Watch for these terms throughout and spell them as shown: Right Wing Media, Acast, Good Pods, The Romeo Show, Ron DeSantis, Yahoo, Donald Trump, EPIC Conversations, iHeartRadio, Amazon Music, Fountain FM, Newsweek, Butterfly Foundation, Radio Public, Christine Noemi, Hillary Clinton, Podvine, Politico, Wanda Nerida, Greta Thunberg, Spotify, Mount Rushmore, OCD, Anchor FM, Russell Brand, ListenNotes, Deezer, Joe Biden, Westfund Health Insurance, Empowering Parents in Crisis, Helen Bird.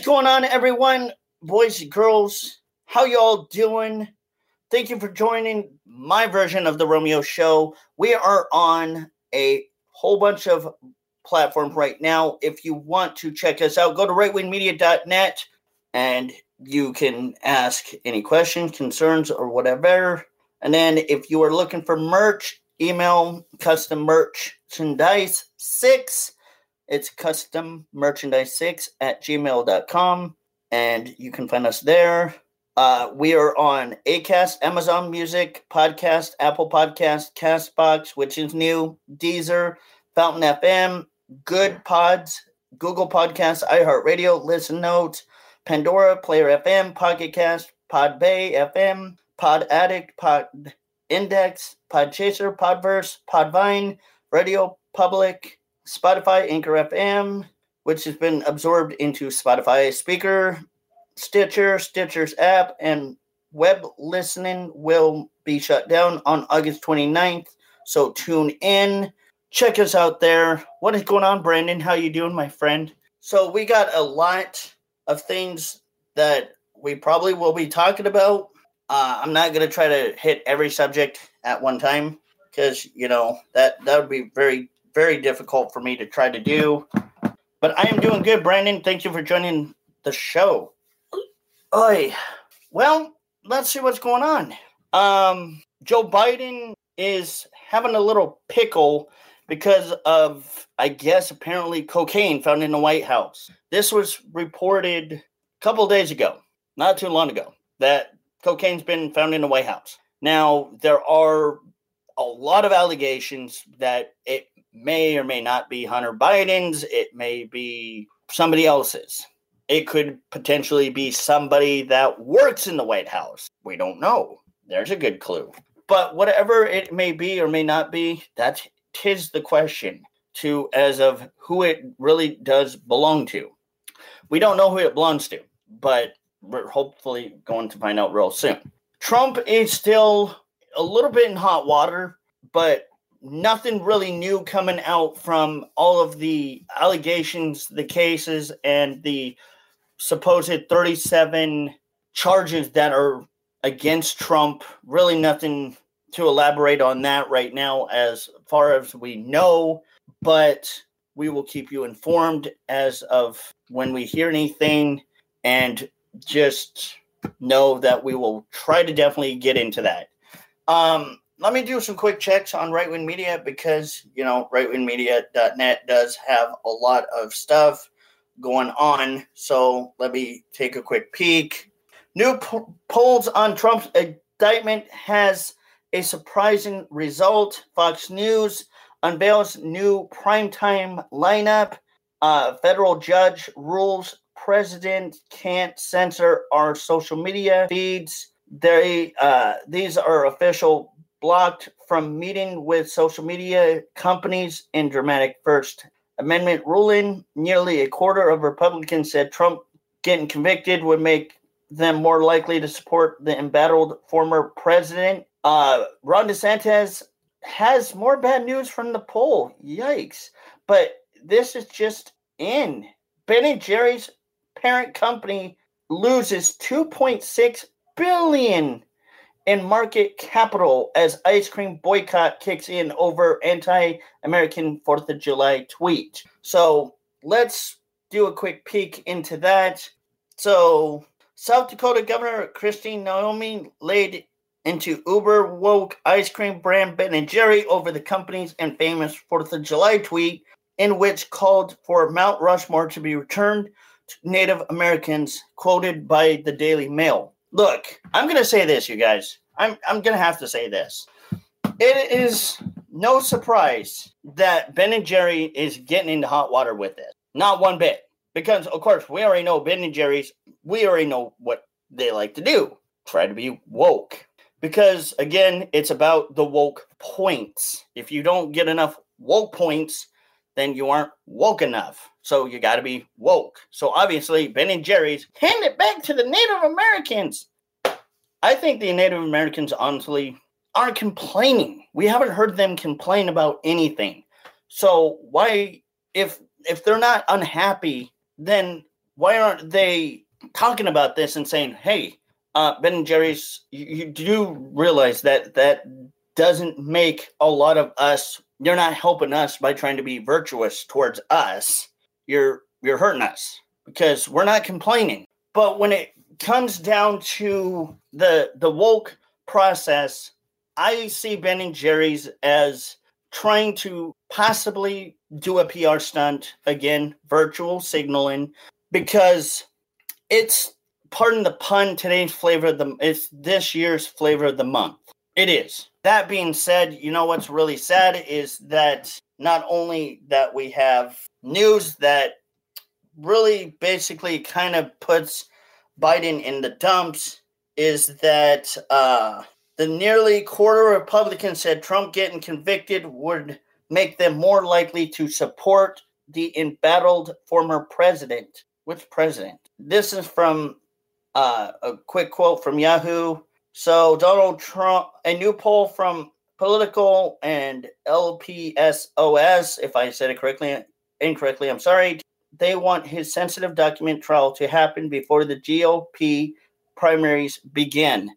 is going on, everyone, boys and girls? How y'all doing? Thank you for joining my version of The Romeo Show. We are on a whole bunch of platforms right now. If you want to check us out, go to rightwingmedia.net and you can ask any questions, concerns, or whatever. And then if you are looking for merch, email custom merchandise 6. It's custom merchandise 6 at gmail.com. And you can find us there. We are on Acast, Amazon Music, Podcast, Apple Podcast, CastBox, which is new, Deezer, Fountain FM, Good Pods, Google Podcasts, iHeartRadio, ListenNotes, Pandora, Player FM, PocketCast, PodBay FM, PodAddict, PodIndex, PodChaser, PodVerse, PodVine, Radio Public, Spotify, Anchor FM, which has been absorbed into Spotify, Speaker, Stitcher, Stitcher's app, and web listening will be shut down on August 29th, so tune in. Check us out there. What is going on, Brandon? How you doing, my friend? So we got a lot of things that we probably will be talking about. I'm not going to try to hit every subject at one time because, you know, that would be very, very difficult for me to try to do. But I am doing good, Brandon. Thank you for joining the show. Oy. Well, let's see what's going on. Joe Biden is having a little pickle because of, I guess, apparently cocaine found in the White House. This was reported a couple days ago, not too long ago, that cocaine's been found in the White House. Now, there are a lot of allegations that it may or may not be Hunter Biden's. It may be somebody else's. It could potentially be somebody that works in the White House. We don't know. There's a good clue. But whatever it may be or may not be, that's tis the question to as of who it really does belong to. We don't know who it belongs to, but we're hopefully going to find out real soon. Trump is still a little bit in hot water, but nothing really new coming out from all of the allegations, the cases, and the supposed 37 charges that are against Trump. Really nothing to elaborate on that right now as far as we know, but we will keep you informed as of when we hear anything, and just know that we will try to definitely get into that. Let me do some quick checks on Right Wing Media because, you know, rightwingmedia.net does have a lot of stuff going on. So let me take a quick peek. New polls on Trump's indictment has a surprising result. Fox News unveils new primetime lineup. Federal judge rules president can't censor our social media feeds. These are official blocked from meeting with social media companies in dramatic First Amendment ruling. Nearly a quarter of Republicans said Trump getting convicted would make them more likely to support the embattled former president. Ron DeSantis has more bad news from the poll. Yikes. But this is just in. Ben and Jerry's parent company loses $2.6 billion in market capital as ice cream boycott kicks in over anti-American 4th of July tweet. So let's do a quick peek into that. So South Dakota Governor Christine Noemi laid into uber woke ice cream brand Ben and Jerry over the company's infamous 4th of July tweet, in which called for Mount Rushmore to be returned to Native Americans, quoted by the Daily Mail. Look, I'm going to say this, you guys. I'm going to have to say this. It is no surprise that Ben and Jerry is getting into hot water with this. Not one bit. Because, of course, we already know Ben and Jerry's. We already know what they like to do. Try to be woke. Because, again, it's about the woke points. If you don't get enough woke points, then you aren't woke enough. So you got to be woke. So obviously, Ben and Jerry's hand it back to the Native Americans. I think the Native Americans honestly aren't complaining. We haven't heard them complain about anything. So why, if they're not unhappy, then why aren't they talking about this and saying, hey, Ben and Jerry's, you do realize that that doesn't make a lot of us, you're not helping us by trying to be virtuous towards us. You're hurting us because we're not complaining. But when it comes down to the woke process, I see Ben and Jerry's as trying to possibly do a PR stunt, again, virtual signaling, because it's, pardon the pun, today's flavor of the, it's this year's flavor of the month. It is. That being said, you know what's really sad is that not only that we have news that really basically kind of puts Biden in the dumps, is that the nearly quarter Republicans said Trump getting convicted would make them more likely to support the embattled former president. Which president? This is from a quick quote from Yahoo. So Donald Trump, a new poll from Political and LPSOS, if I said it incorrectly, I'm sorry. They want his sensitive document trial to happen before the GOP primaries begin.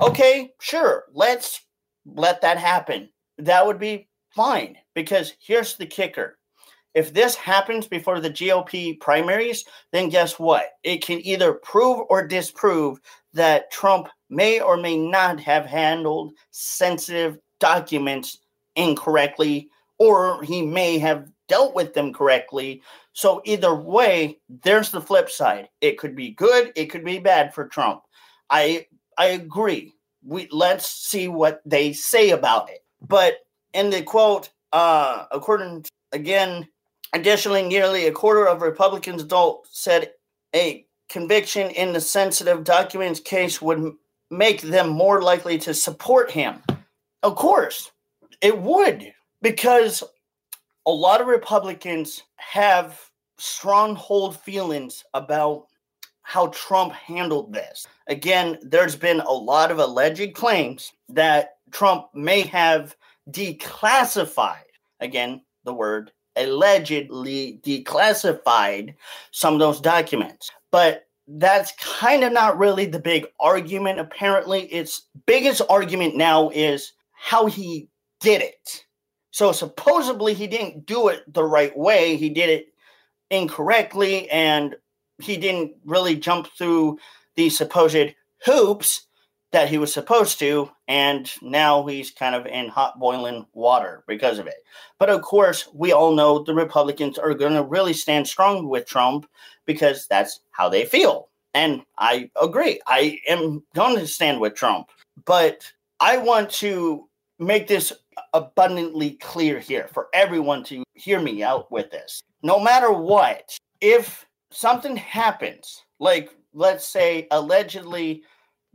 Okay, sure, let's let that happen. That would be fine, because here's the kicker. If this happens before the GOP primaries, then guess what? It can either prove or disprove that Trump may or may not have handled sensitive documents incorrectly, or he may have dealt with them correctly. So either way, there's the flip side. It could be good, it could be bad for Trump. I agree. Let's see what they say about it. But in the quote, additionally, nearly a quarter of Republicans adults said a conviction in the sensitive documents case would make them more likely to support him. Of course, it would, because a lot of Republicans have stronghold feelings about how Trump handled this. Again, there's been a lot of alleged claims that Trump may have declassified, again, the word allegedly, declassified some of those documents. But that's kind of not really the big argument. Apparently, its biggest argument now is how he did it. So supposedly he didn't do it the right way. He did it incorrectly, and he didn't really jump through the supposed hoops that he was supposed to, and now he's kind of in hot boiling water because of it. But of course, we all know the Republicans are going to really stand strong with Trump because that's how they feel. And I agree. I am going to stand with Trump. But I want to make this abundantly clear here for everyone to hear me out with this. No matter what, if something happens, like let's say allegedly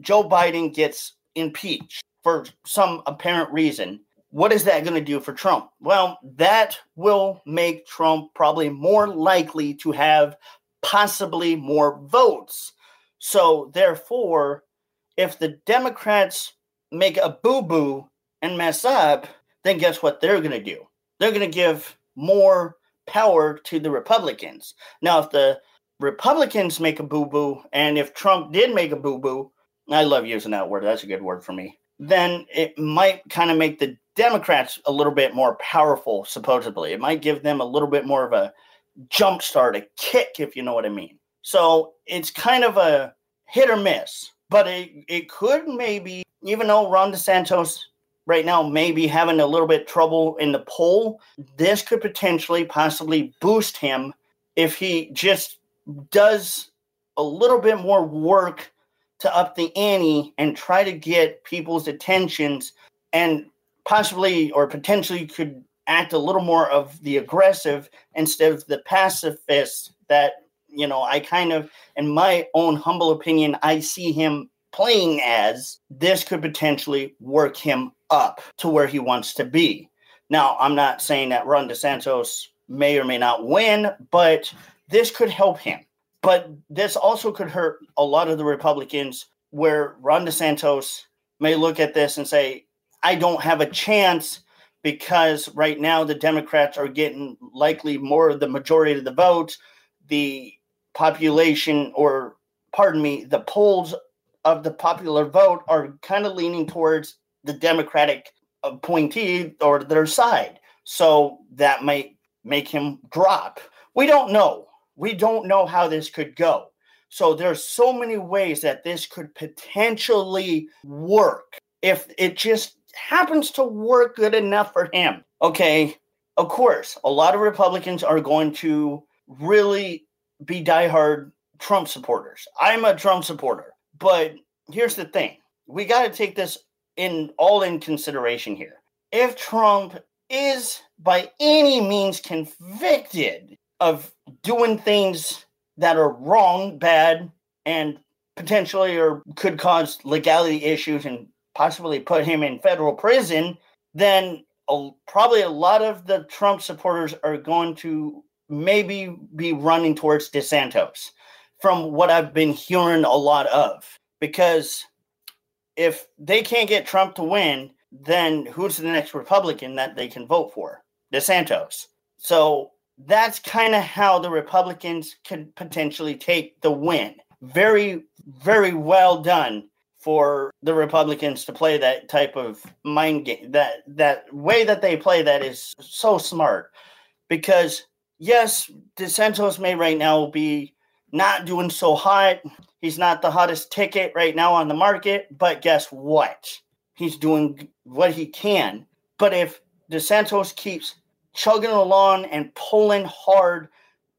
Joe Biden gets impeached for some apparent reason, what is that going to do for Trump? Well, that will make Trump probably more likely to have possibly more votes. So therefore, if the Democrats make a boo-boo and mess up, then guess what they're going to do? They're going to give more power to the Republicans. Now, if the Republicans make a boo-boo, and if Trump did make a boo-boo, I love using that word. That's a good word for me. Then it might kind of make the Democrats a little bit more powerful, supposedly. It might give them a little bit more of a jump start, a kick, if you know what I mean. So it's kind of a hit or miss. But it could maybe, even though Ron DeSantis right now may be having a little bit trouble in the poll, this could potentially possibly boost him if he just does a little bit more work to up the ante and try to get people's attentions, and possibly or potentially could act a little more of the aggressive instead of the pacifist that, you know, I kind of, in my own humble opinion, I see him playing as. This could potentially work him up to where he wants to be. Now, I'm not saying that Ron DeSantis may or may not win, but this could help him. But this also could hurt a lot of the Republicans, where Ron DeSantis may look at this and say, I don't have a chance because right now the Democrats are getting likely more of the majority of the vote. The population, or pardon me, the polls of the popular vote are kind of leaning towards the Democratic appointee or their side. So that might make him drop. We don't know. We don't know how this could go. So there's so many ways that this could potentially work if it just happens to work good enough for him. Okay, of course, a lot of Republicans are going to really be diehard Trump supporters. I'm a Trump supporter. But here's the thing. We got to take this in consideration here. If Trump is by any means convicted of doing things that are wrong, bad, and potentially or could cause legality issues and possibly put him in federal prison, then probably a lot of the Trump supporters are going to maybe be running towards DeSantis, from what I've been hearing a lot of. Because if they can't get Trump to win, then who's the next Republican that they can vote for? DeSantis. So that's kind of how the Republicans could potentially take the win. Very, very well done for the Republicans to play that type of mind game. That way that they play that is so smart. Because, yes, DeSantis may right now be not doing so hot. He's not the hottest ticket right now on the market. But guess what? He's doing what he can. But if DeSantis keeps chugging along and pulling hard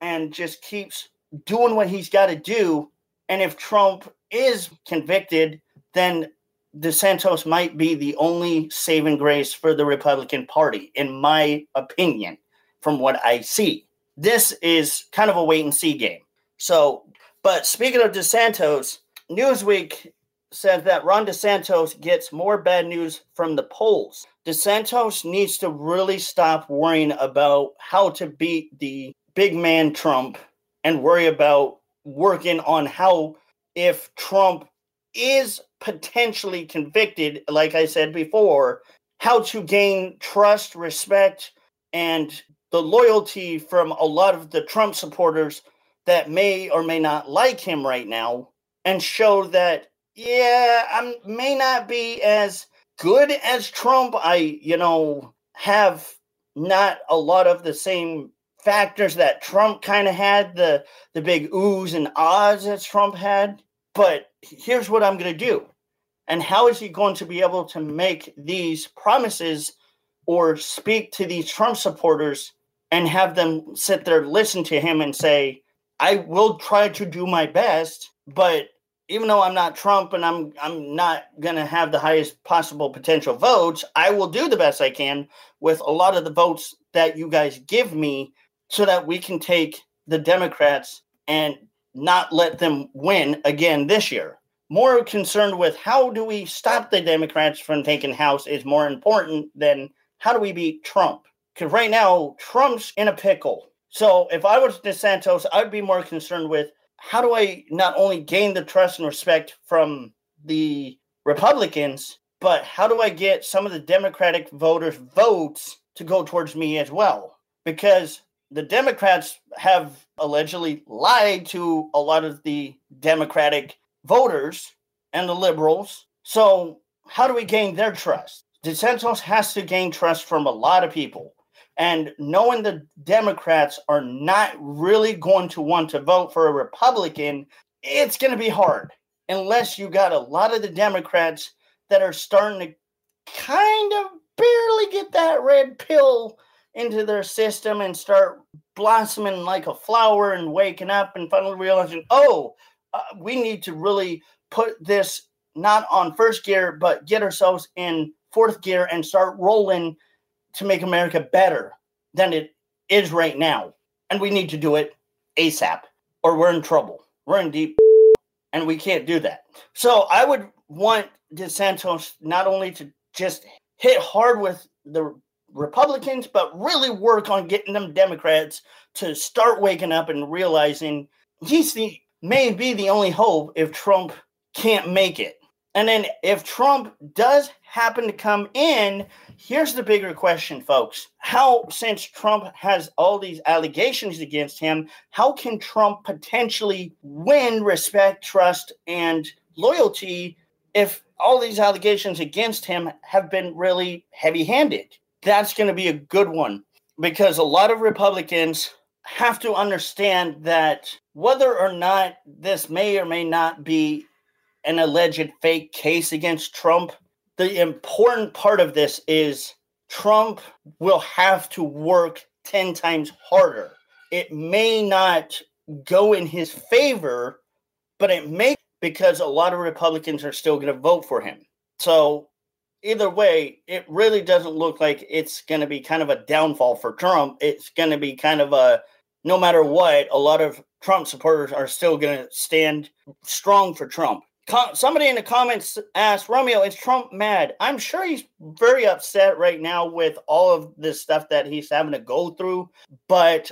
and just keeps doing what he's got to do, and if Trump is convicted, then DeSantis might be the only saving grace for the Republican Party, in my opinion, from what I see. This is kind of a wait-and-see game. So, but speaking of DeSantis, Newsweek said that Ron DeSantis gets more bad news from the polls. DeSantis needs to really stop worrying about how to beat the big man Trump and worry about working on how, if Trump is potentially convicted, like I said before, how to gain trust, respect, and the loyalty from a lot of the Trump supporters that may or may not like him right now, and show that, yeah, I may not be as good as Trump. I have not a lot of the same factors that Trump kind of had, the big oohs and ahs that Trump had. But here's what I'm going to do. And how is he going to be able to make these promises or speak to these Trump supporters and have them sit there, listen to him and say, I will try to do my best, but even though I'm not Trump and I'm not going to have the highest possible potential votes, I will do the best I can with a lot of the votes that you guys give me so that we can take the Democrats and not let them win again this year. More concerned with how do we stop the Democrats from taking House is more important than how do we beat Trump? Because right now, Trump's in a pickle. So if I was DeSantis, I'd be more concerned with how do I not only gain the trust and respect from the Republicans, but how do I get some of the Democratic voters' votes to go towards me as well? Because the Democrats have allegedly lied to a lot of the Democratic voters and the liberals. So how do we gain their trust? DeSantis has to gain trust from a lot of people. And knowing the Democrats are not really going to want to vote for a Republican, it's going to be hard. Unless you got a lot of the Democrats that are starting to kind of barely get that red pill into their system and start blossoming like a flower and waking up and finally realizing, we need to really put this not on first gear, but get ourselves in fourth gear and start rolling to make America better than it is right now. And we need to do it ASAP or we're in trouble. We're in deep and we can't do that. So I would want DeSantis not only to just hit hard with the Republicans, but really work on getting them Democrats to start waking up and realizing he may be the only hope if Trump can't make it. And then if Trump does happen to come in Here's the bigger question, folks. How, since Trump has all these allegations against him, how can Trump potentially win respect, trust, and loyalty if all these allegations against him have been really heavy-handed? That's going to be a good one, because a lot of Republicans have to understand that whether or not this may or may not be an alleged fake case against Trump, the important part of this is Trump will have to work 10 times harder. It may not go in his favor, but it may, because a lot of Republicans are still going to vote for him. So either way, it really doesn't look like it's going to be kind of a downfall for Trump. It's going to be kind of a, no matter what, a lot of Trump supporters are still going to stand strong for Trump. Somebody in the comments asked, Romeo, is Trump mad? I'm sure he's very upset right now with all of this stuff that he's having to go through. But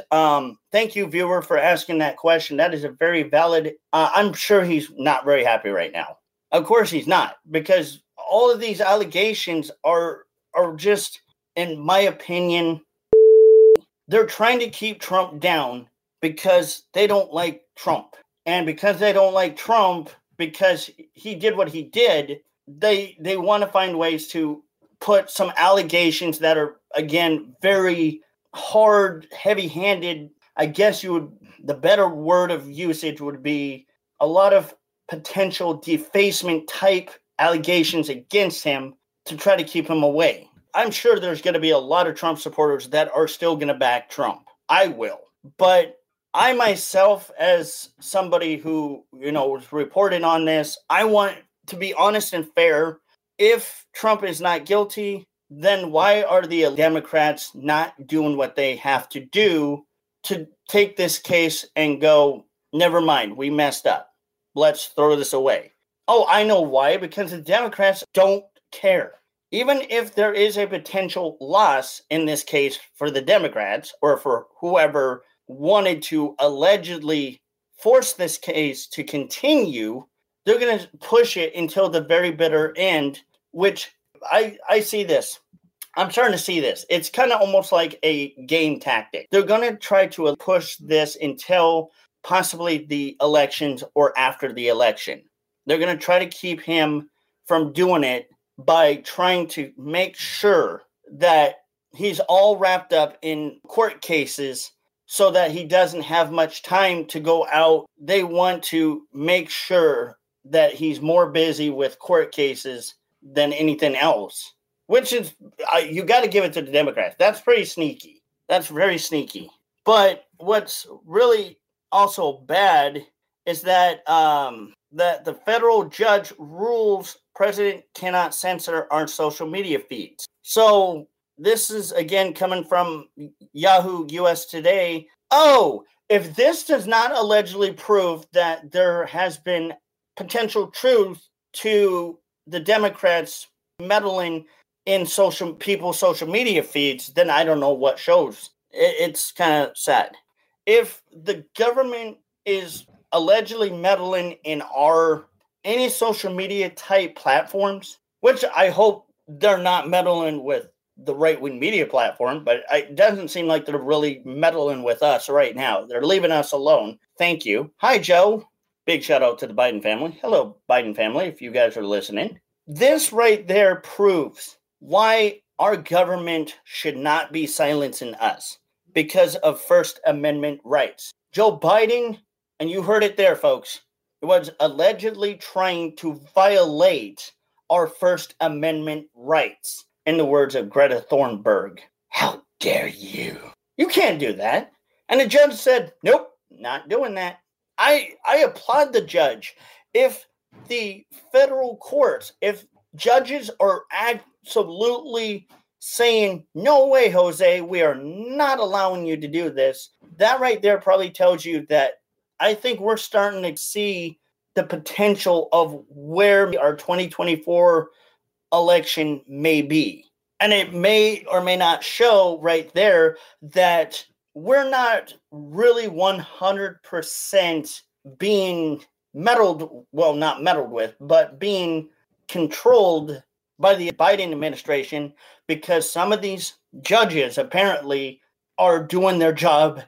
thank you, viewer, for asking that question. That is a very valid. I'm sure he's not very happy right now. Of course he's not, because all of these allegations are just, in my opinion, they're trying to keep Trump down because they don't like Trump. And because they don't like Trump, because he did what he did, they want to find ways to put some allegations that are, again, very hard, heavy-handed. I guess you would, the better word of usage would be a lot of potential defacement-type allegations against him to try to keep him away. I'm sure there's going to be a lot of Trump supporters that are still going to back Trump. I will. But I myself, as somebody who, was reporting on this, I want to be honest and fair. If Trump is not guilty, then why are the Democrats not doing what they have to do to take this case and go, never mind, we messed up. Let's throw this away. Oh, I know why, because the Democrats don't care. Even if there is a potential loss in this case for the Democrats or for whoever wanted to allegedly force this case to continue, they're going to push it until the very bitter end, which I see this. I'm starting to see this. It's kind of almost like a game tactic. They're going to try to push this until possibly the elections or after the election. They're going to try to keep him from doing it by trying to make sure that he's all wrapped up in court cases so that he doesn't have much time to go out. They want to make sure that he's more busy with court cases than anything else, which is, you got to give it to the Democrats. That's pretty sneaky. That's very sneaky. But what's really also bad is that the federal judge rules president cannot censor our social media feeds. So this is, again, coming from Yahoo US Today. Oh, if this does not allegedly prove that there has been potential truth to the Democrats meddling in people's social media feeds, then I don't know what shows. It's kind of sad. If the government is allegedly meddling in any social media type platforms, which I hope they're not meddling with the right wing media platform, but it doesn't seem like they're really meddling with us right now. They're leaving us alone. Thank you. Hi, Joe. Big shout out to the Biden family. Hello, Biden family, if you guys are listening. This right there proves why our government should not be silencing us because of First Amendment rights. Joe Biden, and you heard it there, folks, was allegedly trying to violate our First Amendment rights. In the words of Greta Thunberg, how dare you? You can't do that. And the judge said, nope, not doing that. I applaud the judge. If the federal courts, if judges are absolutely saying, no way, Jose, we are not allowing you to do this, that right there probably tells you that I think we're starting to see the potential of where our 2024 election may be. And it may or may not show right there that we're not really 100% being meddled, well, not meddled with, but being controlled by the Biden administration because some of these judges apparently are doing their job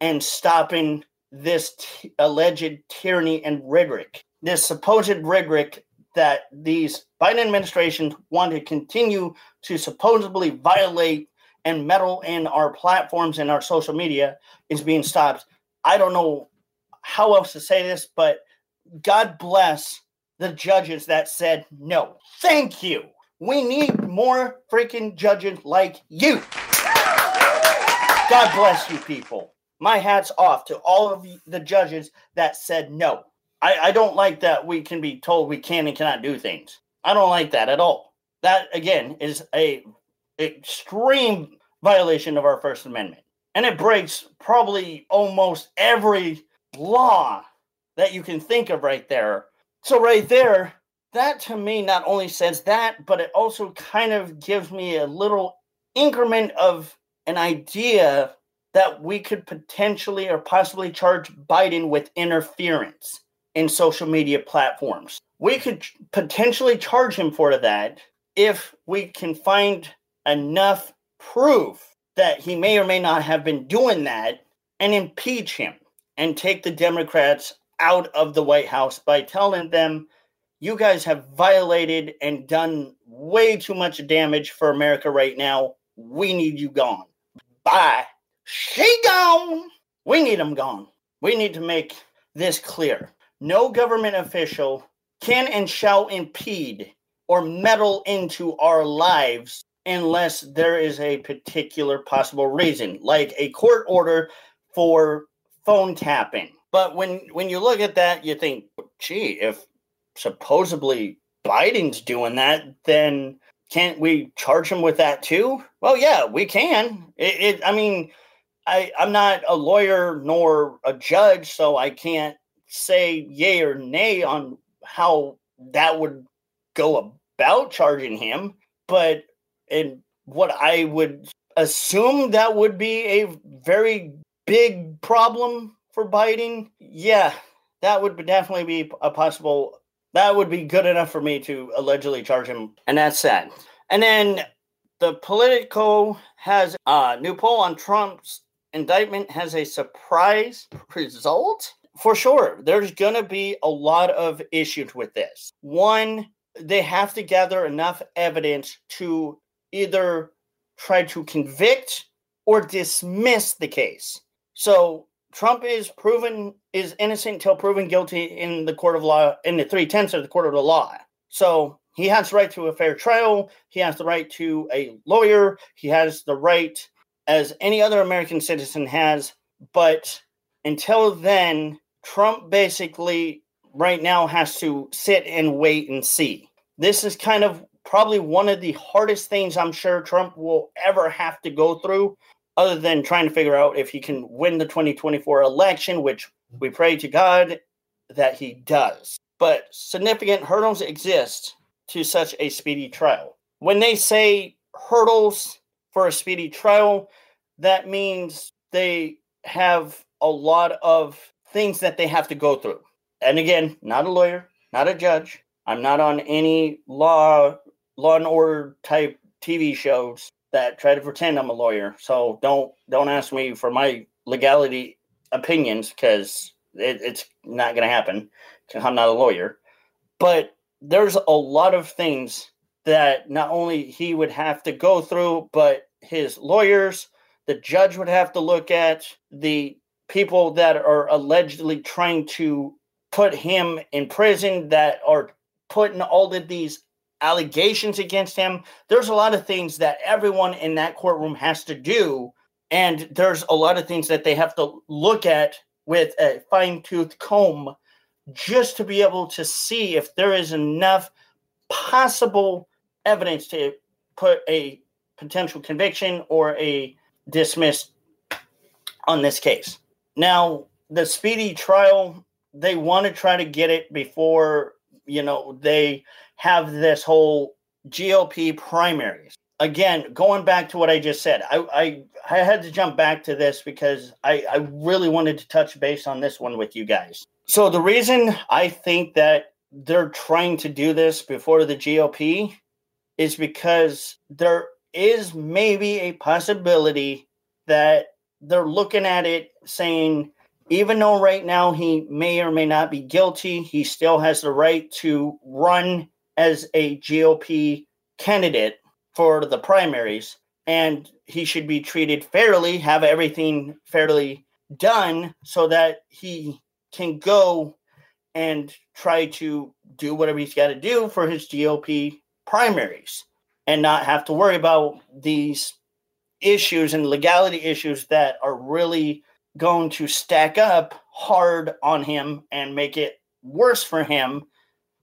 and stopping this alleged tyranny and rhetoric, this supposed rhetoric that these Biden administrations want to continue to supposedly violate and meddle in our platforms and our social media is being stopped. I don't know how else to say this, but God bless the judges that said no. Thank you. We need more freaking judges like you. God bless you people. My hat's off to all of the judges that said no. I don't like that we can be told we can and cannot do things. I don't like that at all. That, again, is a extreme violation of our First Amendment. And it breaks probably almost every law that you can think of right there. So right there, that to me not only says that, but it also kind of gives me a little increment of an idea that we could potentially or possibly charge Biden with interference in social media platforms. We could potentially charge him for that if we can find enough proof that he may or may not have been doing that, and impeach him and take the Democrats out of the White House by telling them, you guys have violated and done way too much damage for America right now. We need you gone. Bye. She gone. We need them gone. We need to make this clear. No government official can and shall impede or meddle into our lives unless there is a particular possible reason, like a court order for phone tapping. But when you look at that, you think, gee, if supposedly Biden's doing that, then can't we charge him with that too? Well, yeah, we can. I'm not a lawyer nor a judge, so I can't say yay or nay on how that would go about charging him. But in what I would assume that would be a very big problem for Biden, yeah, that would definitely be a possible, that would be good enough for me to allegedly charge him. And that's sad. And then the Politico has a new poll on Trump's indictment has a surprise result. For sure, there's going to be a lot of issues with this. One, they have to gather enough evidence to either try to convict or dismiss the case. So Trump is innocent till proven guilty in the court of law, in the 3/10 of the court of the law. So he has the right to a fair trial. He has the right to a lawyer. He has the right, as any other American citizen has. But until then, Trump basically right now has to sit and wait and see. This is kind of probably one of the hardest things I'm sure Trump will ever have to go through, other than trying to figure out if he can win the 2024 election, which we pray to God that he does. But significant hurdles exist to such a speedy trial. When they say hurdles for a speedy trial, that means they have a lot of things that they have to go through. And again, not a lawyer, not a judge. I'm not on any law and order type TV shows that try to pretend I'm a lawyer. So don't ask me for my legality opinions because it's not going to happen because I'm not a lawyer. But there's a lot of things that not only he would have to go through, but his lawyers, the judge would have to look at, the people that are allegedly trying to put him in prison that are putting all of these allegations against him. There's a lot of things that everyone in that courtroom has to do, and there's a lot of things that they have to look at with a fine-tooth comb just to be able to see if there is enough possible evidence to put a potential conviction or a dismiss on this case. Now, the speedy trial, they want to try to get it before, they have this whole GOP primaries. Again, going back to what I just said, I had to jump back to this because I really wanted to touch base on this one with you guys. So the reason I think that they're trying to do this before the GOP is because there is maybe a possibility that they're looking at it saying, even though right now he may or may not be guilty, he still has the right to run as a GOP candidate for the primaries, and he should be treated fairly, have everything fairly done so that he can go and try to do whatever he's got to do for his GOP primaries and not have to worry about these issues and legality issues that are really going to stack up hard on him and make it worse for him.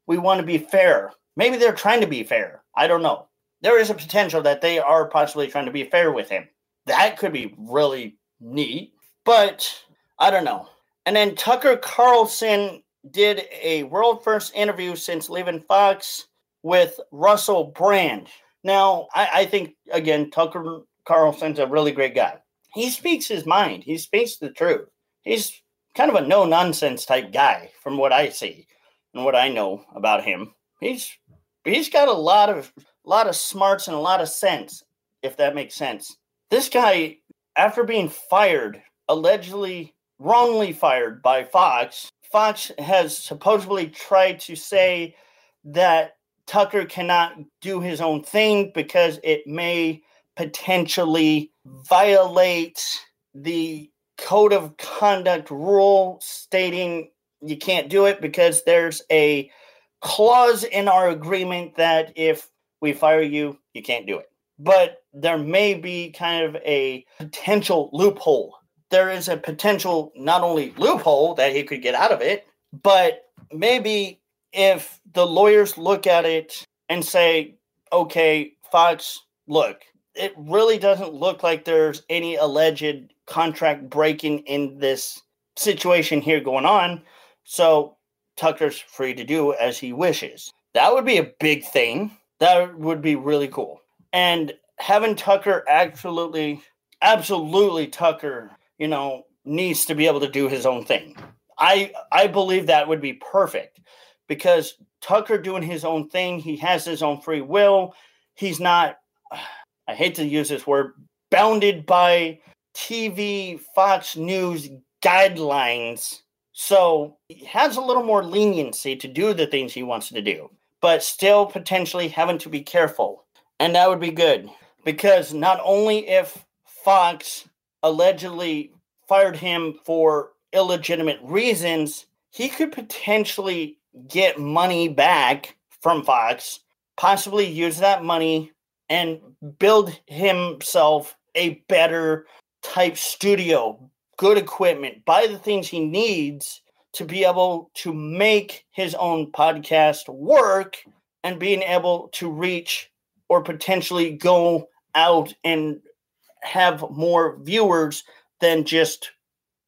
We want to be fair. Maybe they're trying to be fair. I don't know. There is a potential that they are possibly trying to be fair with him. That could be really neat, but I don't know. And then Tucker Carlson did a world-first interview since leaving Fox with Russell Brand. Now, I think, again, Tucker Carlson's a really great guy. He speaks his mind. He speaks the truth. He's kind of a no-nonsense type guy from what I see and what I know about him. He's got a lot of smarts and a lot of sense, if that makes sense. This guy, after being fired, allegedly wrongly fired by Fox, Fox has supposedly tried to say that Tucker cannot do his own thing because it may potentially violate the code of conduct rule stating you can't do it because there's a clause in our agreement that if we fire you, you can't do it. But there may be kind of a potential loophole. There is a potential not only loophole that he could get out of it, but maybe if the lawyers look at it and say, okay, Fox, look, it really doesn't look like there's any alleged contract breaking in this situation here going on. So Tucker's free to do as he wishes. That would be a big thing. That would be really cool. And having Tucker absolutely Tucker, you know, needs to be able to do his own thing. I believe that would be perfect because Tucker doing his own thing, he has his own free will. He's not, I hate to use this word, bounded by TV, Fox News guidelines. So he has a little more leniency to do the things he wants to do, but still potentially having to be careful. And that would be good because not only if Fox allegedly fired him for illegitimate reasons, he could potentially get money back from Fox, possibly use that money and build himself a better type studio, good equipment, buy the things he needs to be able to make his own podcast work and being able to reach or potentially go out and have more viewers than just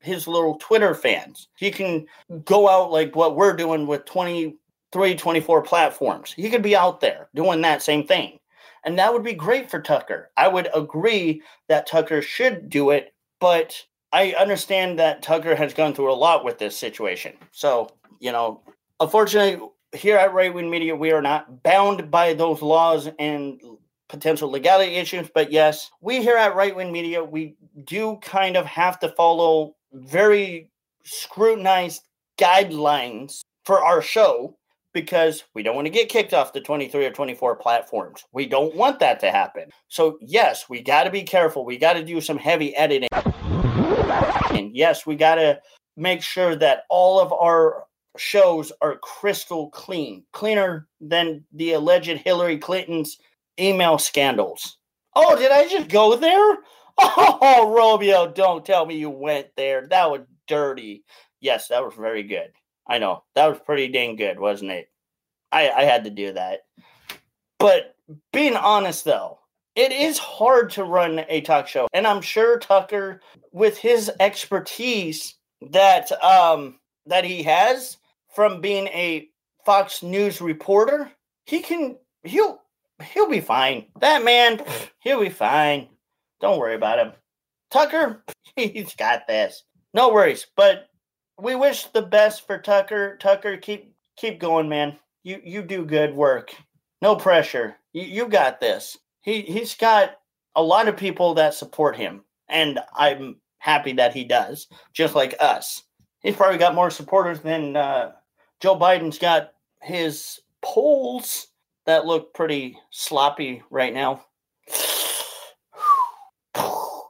his little Twitter fans. He can go out like what we're doing with 23, 24 platforms. He could be out there doing that same thing. And that would be great for Tucker. I would agree that Tucker should do it, but I understand that Tucker has gone through a lot with this situation. So, you know, unfortunately, here at Right Wing Media, we are not bound by those laws and potential legality issues. But yes, we here at Right Wing Media, we do kind of have to follow very scrutinized guidelines for our show, because we don't want to get kicked off the 23 or 24 platforms. We don't want that to happen. So yes, we got to be careful. We got to do some heavy editing. And yes, we got to make sure that all of our shows are crystal clean, cleaner than the alleged Hillary Clinton's email scandals. Oh, did I just go there? Oh, Romeo, don't tell me you went there. That was dirty. Yes, that was very good. I know. That was pretty dang good, wasn't it? I had to do that. But being honest, though, it is hard to run a talk show. And I'm sure Tucker, with his expertise that he has from being a Fox News reporter, he'll be fine. That man, he'll be fine. Don't worry about him. Tucker, he's got this. No worries, but we wish the best for Tucker. Tucker, keep going, man. You do good work. No pressure. you got this. He's got a lot of people that support him, and I'm happy that he does, just like us. He's probably got more supporters than Joe Biden's got. His polls that look pretty sloppy right now.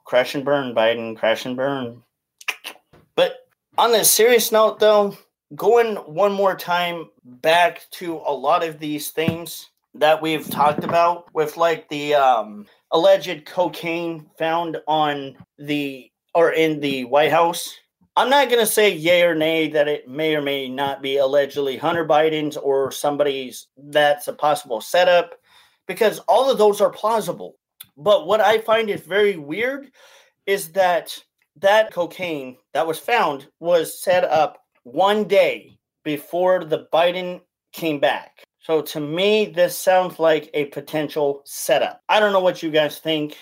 Crash and burn, Biden. Crash and burn. But on a serious note, though, going one more time back to a lot of these things that we've talked about with, like, the alleged cocaine found on the or in the White House. I'm not going to say yay or nay that it may or may not be allegedly Hunter Biden's or somebody's that's a possible setup, because all of those are plausible. But what I find is very weird is that cocaine that was found was set up one day before the Biden came back. So to me, this sounds like a potential setup. I don't know what you guys think.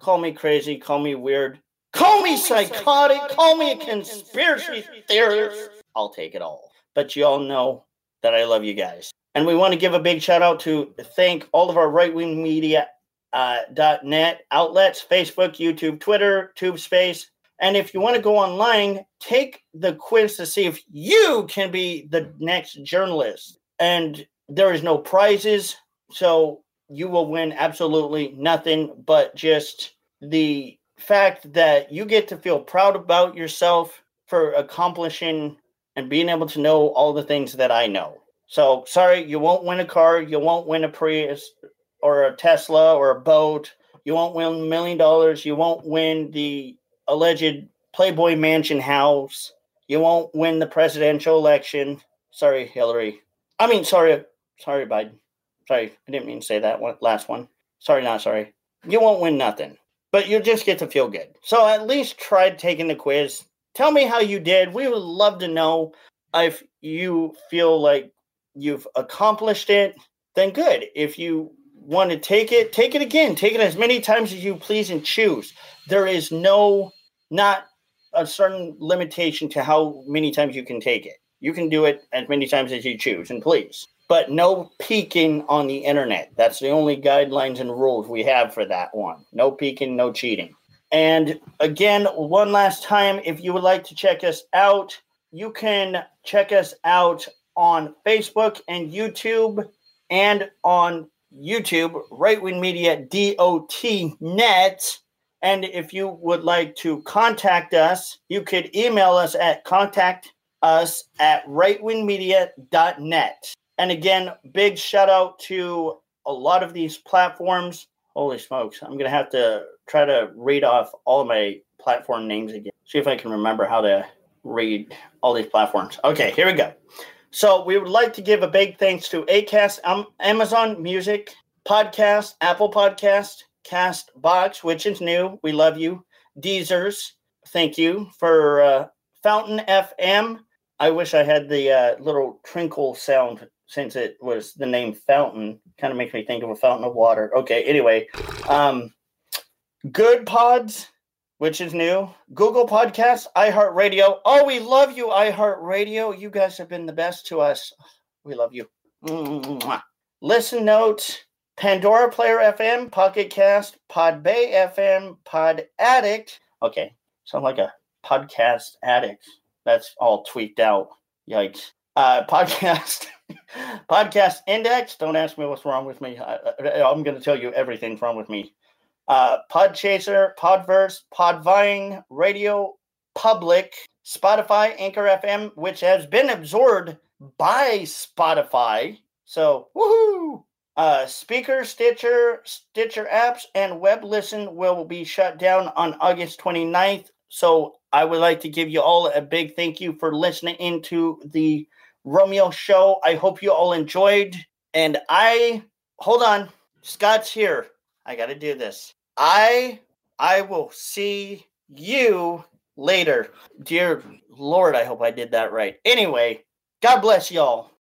Call me crazy. Call me weird. Call me psychotic. Call me a conspiracy theorist. I'll take it all. But you all know that I love you guys. And we want to give a big shout out to thank all of our Right Wing Media .net outlets, Facebook, YouTube, Twitter, TubeSpace. And if you want to go online, take the quiz to see if you can be the next journalist. And there is no prizes, so you will win absolutely nothing but just the fact that you get to feel proud about yourself for accomplishing and being able to know all the things that I know. So, sorry, you won't win a car, you won't win a Prius or a Tesla or a boat, you won't win $1 million, you won't win the alleged Playboy Mansion house, you won't win the presidential election. Sorry, Hillary. Sorry, Biden. Sorry, I didn't mean to say that one, last one. Sorry, not sorry. You won't win nothing. But you just get to feel good. So at least try taking the quiz. Tell me how you did. We would love to know. If you feel like you've accomplished it, then good. If you want to take it again. Take it as many times as you please and choose. There is not a certain limitation to how many times you can take it. You can do it as many times as you choose and please. But no peeking on the internet. That's the only guidelines and rules we have for that one. No peeking, no cheating. And again, one last time, if you would like to check us out, you can check us out on Facebook and YouTube, and on YouTube, Right Wing Media .net. And if you would like to contact us, you could email us at contactus@rightwingmedia.net. And again, big shout out to a lot of these platforms. Holy smokes. I'm going to have to try to read off all of my platform names again. See if I can remember how to read all these platforms. Okay, here we go. So we would like to give a big thanks to Acast, Amazon Music, Podcast, Apple Podcast, CastBox, which is new. We love you. Deezers, thank you. For Fountain FM. I wish I had the little trinkle sound, since it was the name Fountain. Kind of makes me think of a fountain of water. Okay, anyway. Good Pods, which is new. Google Podcasts, iHeartRadio. Oh, we love you, iHeartRadio. You guys have been the best to us. We love you. ListenNotes, Pandora, Player FM, PocketCast, PodBay FM, PodAddict. Okay, sound like a podcast addict. That's all tweaked out. Yikes. Podcast Index. Don't ask me what's wrong with me. I'm going to tell you everything's wrong with me. PodChaser, PodVerse, Podvine, Radio Public, Spotify, Anchor FM, which has been absorbed by Spotify. So, woohoo! Speaker, Stitcher apps, and Web Listen will be shut down on August 29th. So, I would like to give you all a big thank you for listening into the Romeo Show. I hope you all enjoyed. And hold on, Scott's here. I got to do this. I will see you later. Dear Lord, I hope I did that right. Anyway, God bless y'all.